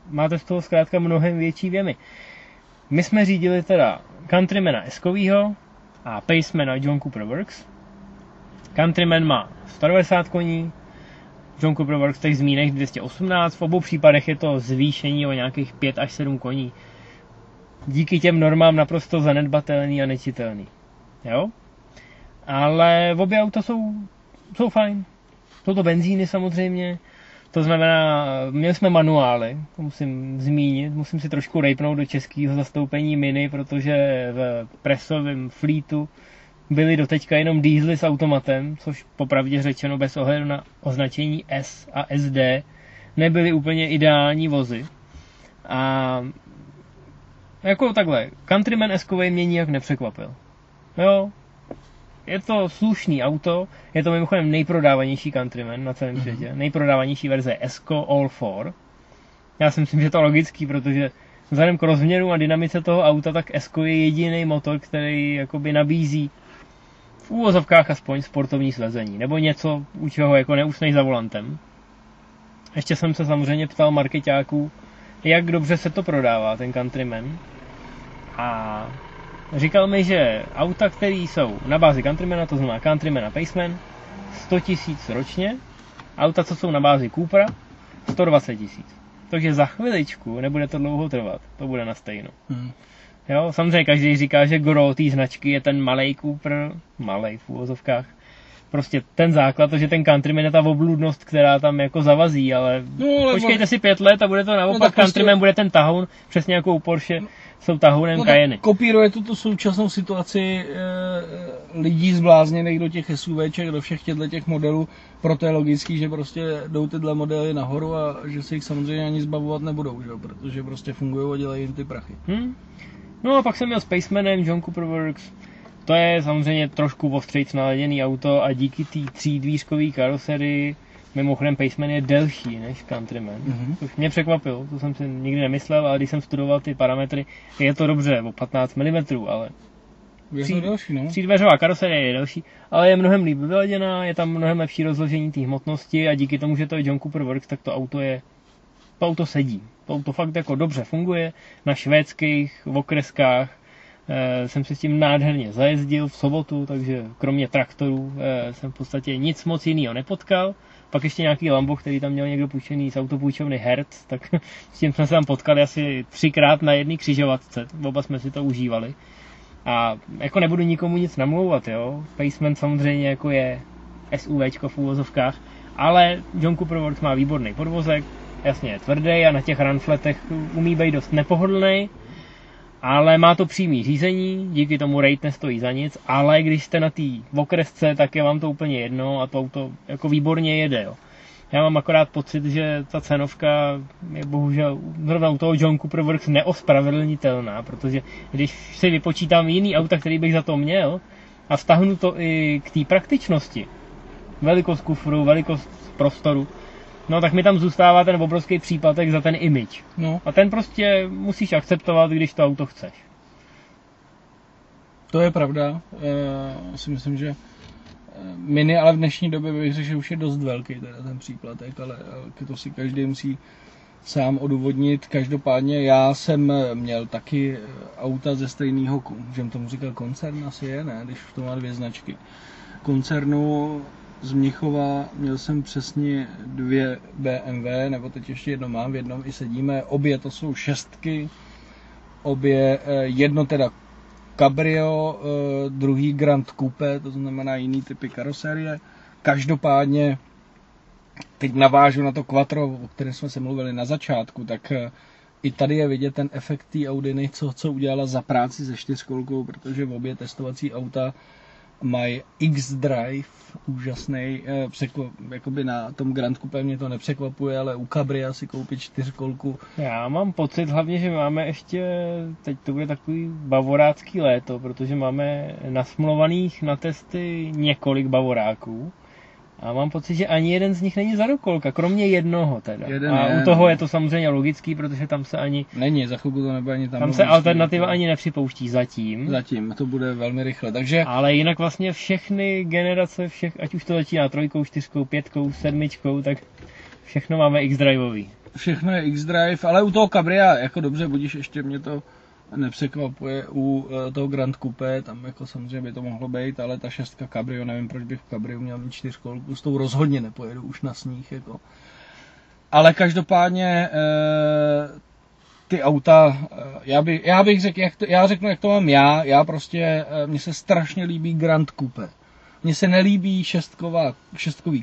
máte z toho zkrátka mnohem větší věmy. My jsme řídili teda Countrymana S-kovýho a Pacemana John Cooper Works. Countryman má 190 koní, John Cooper Works těch zmínek 218, v obou případech je to zvýšení o nějakých 5 až 7 koní. Díky těm normám naprosto zanedbatelný a nečitelný. Jo? Ale obě auta jsou fajn. Jsou to benzíny samozřejmě. To znamená, měli jsme manuály, to musím zmínit. Musím si trošku rejpnout do českého zastoupení Mini, protože v presovém flítu byly doteďka jenom diesely s automatem, což popravdě řečeno bez ohledu na označení S a SD nebyly úplně ideální vozy. A jako takhle, Countryman S-kovej mě nijak nepřekvapil. Jo, je to slušný auto, je to mimochodem nejprodávanější Countryman na celém světě. Nejprodávanější verze je S-ko All 4. Já si myslím, že to logický, protože vzhledem k rozměru a dynamice toho auta, tak S-ko je jediný motor, který jakoby nabízí v úvozovkách aspoň sportovní svezení, nebo něco, u čeho jako neusnej za volantem. Ještě jsem se samozřejmě ptal markeťáků, jak dobře se to prodává, ten Countryman. A říkal mi, že auta, které jsou na bázi Countrymana, to znamená Countryman a Paceman, 100 000 ročně. Auta, co jsou na bázi Coopera, 120 000. Takže za chviličku, nebude to dlouho trvat, to bude na stejno. Hmm. Jo, samozřejmě každý říká, že gro té značky je ten malej Cooper, malej v úvozovkách. Prostě ten základ, to, že ten Countryman je ta obludnost, která tam jako zavazí, ale počkejte si 5 let a bude to naopak, no, Countryman prostě bude ten tahoun, přesně jako Porsche jsou tahounem Cayenne. Kopíruje to tu současnou situaci lidí zblázněných do těch SUVček, do všech těch modelů, proto je logický, že prostě jdou tyhle modely nahoru a že se jich samozřejmě ani zbavovat nebudou, že? Protože prostě fungují a dělají jim ty prachy. Hmm. No a pak jsem měl s Pacemanem, John Cooper Works. To je samozřejmě trošku ostřejc naladěný auto a díky té 3dvířkové karoserii, mimochodem Paceman je delší než Countryman, což mě překvapilo, to jsem si nikdy nemyslel, ale když jsem studoval ty parametry, je to dobře, o 15 mm, ale 3dveřová karoserie je delší, ale je mnohem líp vyladěná, je tam mnohem lepší rozložení té hmotnosti a díky tomu, že to je John Cooper Works, tak to auto sedí, to auto fakt jako dobře funguje na švédských okreskách. Jsem se s tím nádherně zajezdil v sobotu, takže kromě traktorů jsem v podstatě nic moc jiného nepotkal. Pak ještě nějaký Lambo, který tam měl někdo půjčený z autopůjčovny Hertz, tak s tím jsme se tam potkali asi 3krát na jedné křižovatce. Oba jsme si to užívali. A jako nebudu nikomu nic namlouvat, jo. Paceman samozřejmě jako je SUVčko v úvozovkách, ale John Cooper Works má výborný podvozek, jasně je tvrdý a na těch runfletech umí být dost nepohodlný. Ale má to přímý řízení, díky tomu rate nestojí za nic, ale když jste na té okresce, tak je vám to úplně jedno a to auto jako výborně jede. Jo. Já mám akorát pocit, že ta cenovka je bohužel zrovna u toho John Cooper Works neospravedlnitelná, protože když si vypočítám jiný auta, který bych za to měl a vztahnu to i k té praktičnosti, velikost kufru, velikost prostoru, no tak mi tam zůstává ten obrovský příplatek za ten image. No. A ten prostě musíš akceptovat, když to auto chceš. To je pravda. Já si myslím, že Mini, ale v dnešní době bych řekl, že už je dost velký teda ten příplatek, ale to si každý musí sám odůvodnit. Každopádně já jsem měl taky auta ze stejného, můžeme tomu říkat koncern asi je, ne, když to má dvě značky. Koncernu z Mnichova, měl jsem přesně 2 BMW, nebo teď ještě jedno mám, v jednom i sedíme, obě to jsou 6, obě, jedno teda cabrio, druhý Grand Coupé, to znamená jiný typy karoserie. Každopádně, teď navážu na to Quattro, o kterém jsme se mluvili na začátku, tak i tady je vidět ten efekt té Audiny, co udělala za práci se 4, protože v obě testovací auta mají X-Drive, úžasný, jakoby na tom Grand Coupé mě to nepřekvapuje, ale u Cabria si koupit 4. Já mám pocit hlavně, že máme ještě, teď to bude takový bavorácký léto, protože máme nasmlovaných na testy několik bavoráků a mám pocit, že ani jeden z nich není zadokolka, kromě jednoho teda. U toho je to samozřejmě logický, protože tam se ani... Není, za chvilku to nebude ani tam... Tam se alternativa to ani nepřipouští zatím. Zatím, to bude velmi rychle, takže... Ale jinak vlastně všechny generace, ať už to začíná 3, 4, 5, 7, tak všechno máme X-Driveový. Všechno je X-Drive, ale u toho Cabria, jako dobře, budíš, ještě mě to nepřekvapuje, u toho Grand Coupé, tam jako samozřejmě by to mohlo být, ale ta 6 Cabrio, nevím, proč bych v Cabriu měl mít 4, s tou rozhodně nepojedu už na sníh, jako. Ale každopádně ty auta, já bych řekl, jak to mám já prostě, mně se strašně líbí Grand Coupé. Mně se nelíbí 6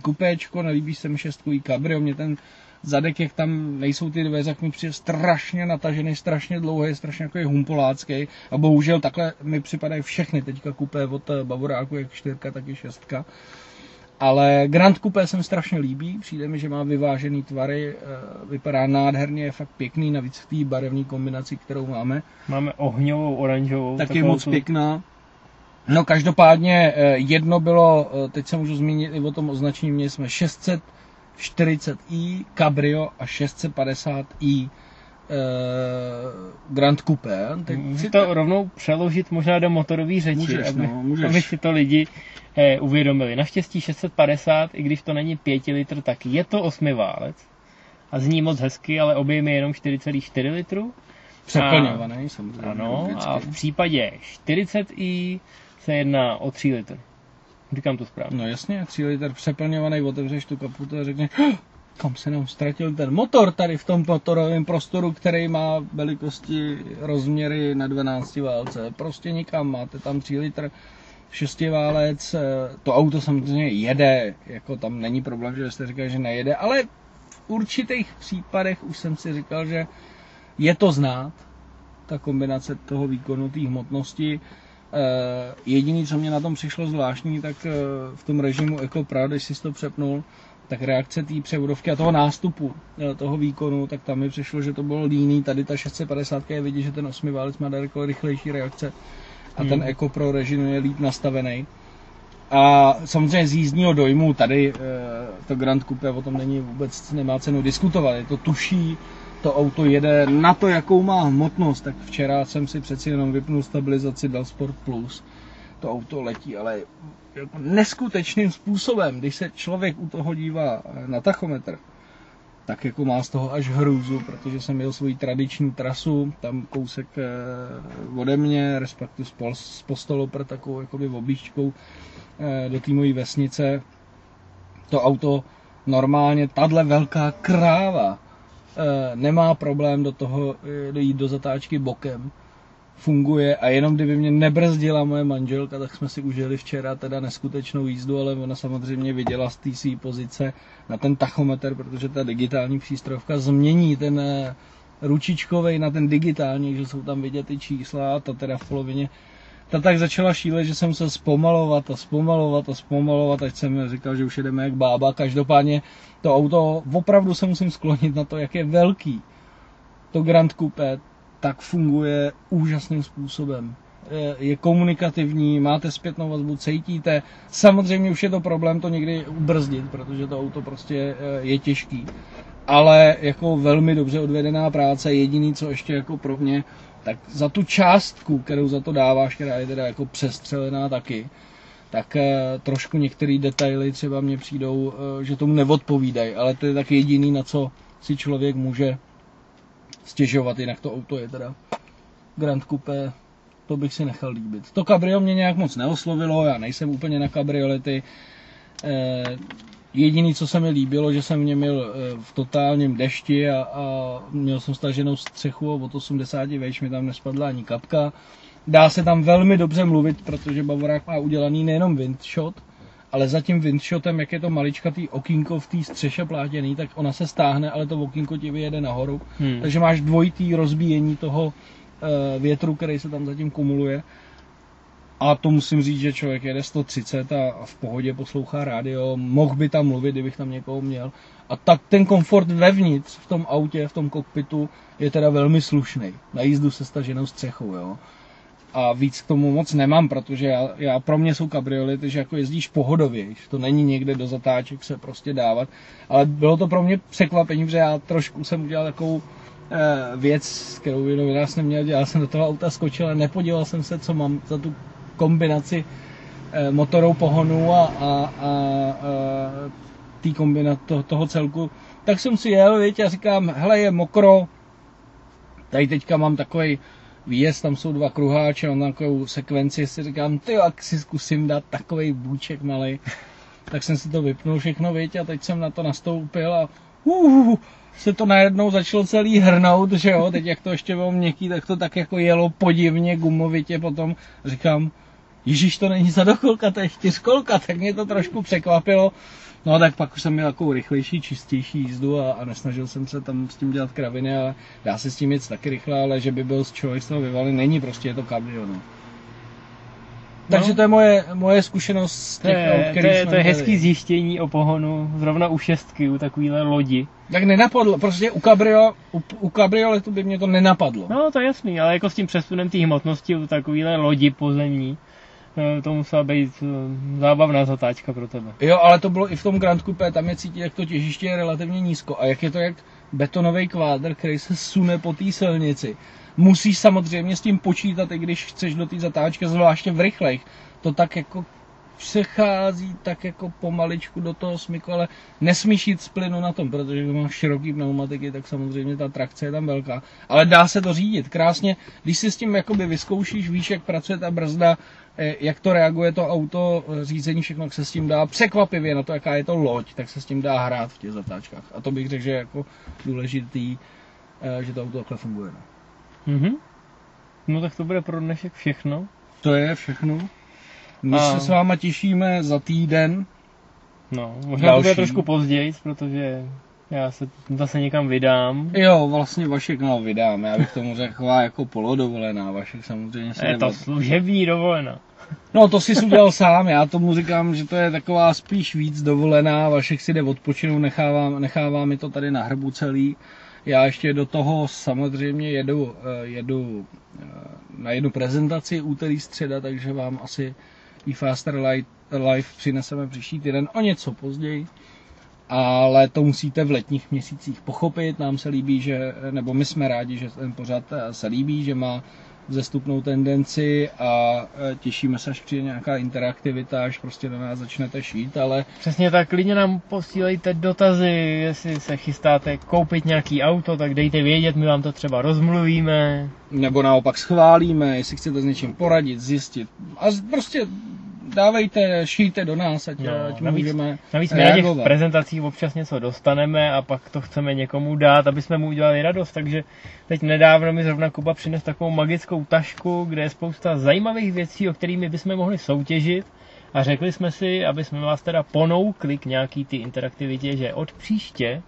kupéčko, nelíbí se mi 6 Cabrio, mě ten zadek, jak tam nejsou ty dveře, tak mi přijde strašně natažený, strašně dlouhý, strašně jako je humpolácký. A bohužel takhle mi připadají všechny teďka kupé od bavoráku, jak 4, tak i 6. Ale Grand Coupé se mi strašně líbí, přijde mi, že má vyvážený tvary, vypadá nádherně, je fakt pěkný, navíc v té barevné kombinaci, kterou máme. Máme ohňovou, oranžovou. Taky moc pěkná. No každopádně jedno bylo, teď se můžu zmínit i o tom označení, měli jsme 640i Cabrio a 650i Grand Coupé. Můžu to rovnou přeložit možná do motorové řeči, aby si to lidi uvědomili. Naštěstí 650, i když to není 5 litr, tak je to 8válec a zní moc hezky, ale objem je jenom 4,4 litru. Přeplňovaný samozřejmě. Ano, a v případě 40i se jedná o 3 litr. Říkám to správně. No jasně, 3 litr přeplňovaný, otevřeš tu kaputu a řekneš, Tam se nám ztratil ten motor tady v tom motorovém prostoru, který má velikosti rozměry na 12 válce. Prostě nikam, máte tam 3 litr, 6 válec, to auto samozřejmě jede, jako tam není problém, že jste říkal, že nejede, ale v určitých případech už jsem si říkal, že je to znát, ta kombinace toho výkonu, té hmotnosti. Jediné, co mě na tom přišlo zvláštní, tak v tom režimu EcoPro, když jsi to přepnul, tak reakce té převodovky a toho nástupu, toho výkonu, tak tam mi přišlo, že to bylo líný. Tady ta 650 je vidět, že ten 8 válec má daleko rychlejší reakce a ten EcoPro režim je líp nastavený. A samozřejmě z jízdního dojmu tady to Grand Coupé o tom není vůbec, nemá cenu diskutovat, je to tuší, to auto jede na to, jakou má hmotnost. Tak včera jsem si přeci jenom vypnul stabilizaci, dal Sport Plus, to auto letí, ale jako neskutečným způsobem, když se člověk u toho dívá na tachometr, tak jako má z toho až hrůzu, protože jsem jel svoji tradiční trasu, tam kousek ode mě, respektive z Postolopr, takovou jakoby objížďkou do té mojí vesnice. To auto normálně, tahle velká kráva, nemá problém do toho jít do zatáčky bokem. Funguje a jenom kdyby mě nebrzdila moje manželka, tak jsme si užili včera teda neskutečnou jízdu, ale ona samozřejmě viděla z té své pozice na ten tachometr, protože ta digitální přístrojovka změní ten ručičkovej na ten digitální, že jsou tam vidět ty čísla a ta teda v polovině, ta tak začala šílet, že jsem se zpomalovat, až jsem říkal, že už jedeme jak bába. Každopádně to auto, opravdu se musím sklonit na to, jak je velký to Grand Coupé, tak funguje úžasným způsobem. Je komunikativní, máte zpětnou vazbu, cítíte. Samozřejmě už je to problém to někdy ubrzdit, protože to auto prostě je těžký. Ale jako velmi dobře odvedená práce, jediný, co ještě jako pro mě, tak za tu částku, kterou za to dáváš, která je teda jako přestřelená taky, tak trošku některé detaily třeba mně přijdou, že tomu neodpovídají, ale to je tak jediný, na co si člověk může stěžovat, jinak to auto je teda Grand Coupé, to bych si nechal líbit. To Cabrio mě nějak moc neoslovilo, já nejsem úplně na kabriolety. Jediné, co se mi líbilo, že jsem v něm jel v totálním dešti a měl jsem staženou střechu od 80 vejš, mi tam nespadla ani kapka. Dá se tam velmi dobře mluvit, protože Bavorák má udělaný nejenom windshot, ale za tím windshotem, jak je to maličkatý okýnko v té střeše plátěný, tak ona se stáhne, ale to okýnko ti vyjede nahoru. Takže máš dvojitý rozbíjení toho větru, který se tam zatím kumuluje. A to musím říct, že člověk jede 130 a v pohodě poslouchá rádio, mohl by tam mluvit, kdybych tam někoho měl. A tak ten komfort vevnitř, v tom autě, v tom kokpitu, je teda velmi slušný. Na jízdu se staženou střechou, jo. A víc k tomu moc nemám, protože já pro mě jsou kabriolety, že jako jezdíš pohodově, to není někde do zatáček se prostě dávat, ale bylo to pro mě překvapení, že já trošku jsem udělal takovou věc, kterou jenom nás neměl dělat, jsem do toho auta skočil a nepodíval jsem se, co mám za tu kombinaci motorů pohonu a tý kombinace toho celku, tak jsem si jel, a říkám, hele, je mokro, tady teďka mám takovej výjezd, tam jsou dva kruháče, mám takovou sekvenci, si říkám, ty, jak si zkusím dát takovej bůček malej, tak jsem si to vypnul všechno, a teď jsem na to nastoupil a se to najednou začalo celý hrnout, že jo, teď jak to ještě bylo měkký, tak to tak jako jelo podivně, gumovitě potom, říkám, ježíš, to není zadokolka, to je čtyřkolka, tak mě to trošku překvapilo. No tak pak už jsem měl takovou rychlejší, čistější jízdu a nesnažil jsem se tam s tím dělat kraviny, ale dá se s tím jít taky rychle, ale že by byl člověk z toho vyvalený, není, prostě je to kabrio, no. Takže to je moje zkušenost. To je hezký zjištění o pohonu, zrovna u šestky, u takovýhle lodi. Tak nenapadlo, prostě u kabrioletu by mě to nenapadlo. No to je jasný, ale jako s tím přesunem té hmotnosti u takovýhle lodi pozemní, to musela být zábavná zatáčka pro tebe. Jo, ale to bylo i v tom Grand Coupé, tam je cítit, jak to těžiště je relativně nízko a jak je to jak betonový kvádr, který se sune po té silnici. Musíš samozřejmě s tím počítat, i když chceš do té zatáčky, zvláště v rychlejch. To tak jako přechází tak jako pomaličku do toho smyku, ale nesmíš jít z plynu na tom, protože když máš široký pneumatiky, tak samozřejmě ta trakce je tam velká. Ale dá se to řídit krásně, když si s tím jakoby vyzkoušíš, víš, jak pracuje ta brzda, jak to reaguje to auto, řízení, všechno, jak se s tím dá, překvapivě na to, jaká je to loď, tak se s tím dá hrát v těch zatáčkách. A to bych řekl, že je jako důležitý, že to auto takhle funguje. Mm-hmm. No tak to bude pro dnešek všechno. To je všechno. My se s váma těšíme za týden. No, možná další. To bude trošku později, protože já se zase někam vydám. Jo, vlastně Vašek, no vydám, já bych tomu řekl jako polodovolená, Vašek samozřejmě se... Je to služební dovolená. No to jsi udělal sám, já tomu říkám, že to je taková spíš víc dovolená, Vašek si jde odpočinout, nechává mi to tady na hrbu celý. Já ještě do toho samozřejmě jedu na jednu prezentaci úterý, středa, takže vám asi i Faster Live přineseme příští týden o něco později, ale to musíte v letních měsících pochopit. Nám se líbí, že, nebo my jsme rádi, že ten pořad se líbí, že má vzestupnou tendenci a těšíme se, až přijde nějaká interaktivita, až prostě na nás začnete šít, ale... Přesně tak, klidně nám posílejte dotazy, jestli se chystáte koupit nějaký auto, tak dejte vědět, my vám to třeba rozmluvíme. Nebo naopak schválíme, jestli chcete s něčím poradit, zjistit a prostě dávejte, šijte do nás, ať můžeme navíc reagovat. Na těch prezentacích občas něco dostaneme a pak to chceme někomu dát, aby jsme mu udělali radost, takže teď nedávno mi zrovna Kuba přines takovou magickou tašku, kde je spousta zajímavých věcí, o kterými bychom mohli soutěžit a řekli jsme si, aby jsme vás teda ponoukli k nějaký ty interaktivitě, že od příště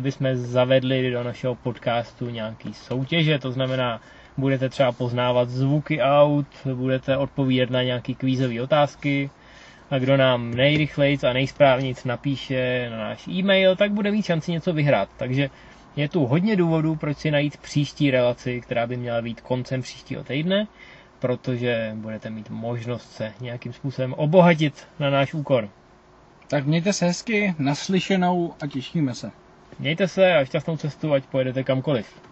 bychom zavedli do našeho podcastu nějaký soutěže, to znamená, budete třeba poznávat zvuky aut, budete odpovídat na nějaké kvízové otázky a kdo nám nejrychleji a nejsprávněji napíše na náš e-mail, tak bude mít šanci něco vyhrát. Takže je tu hodně důvodů, proč si najít příští relaci, která by měla být koncem příštího týdne, protože budete mít možnost se nějakým způsobem obohatit na náš úkor. Tak mějte se hezky, naslyšenou a těšíme se. Mějte se a šťastnou cestu, ať pojedete kamkoliv.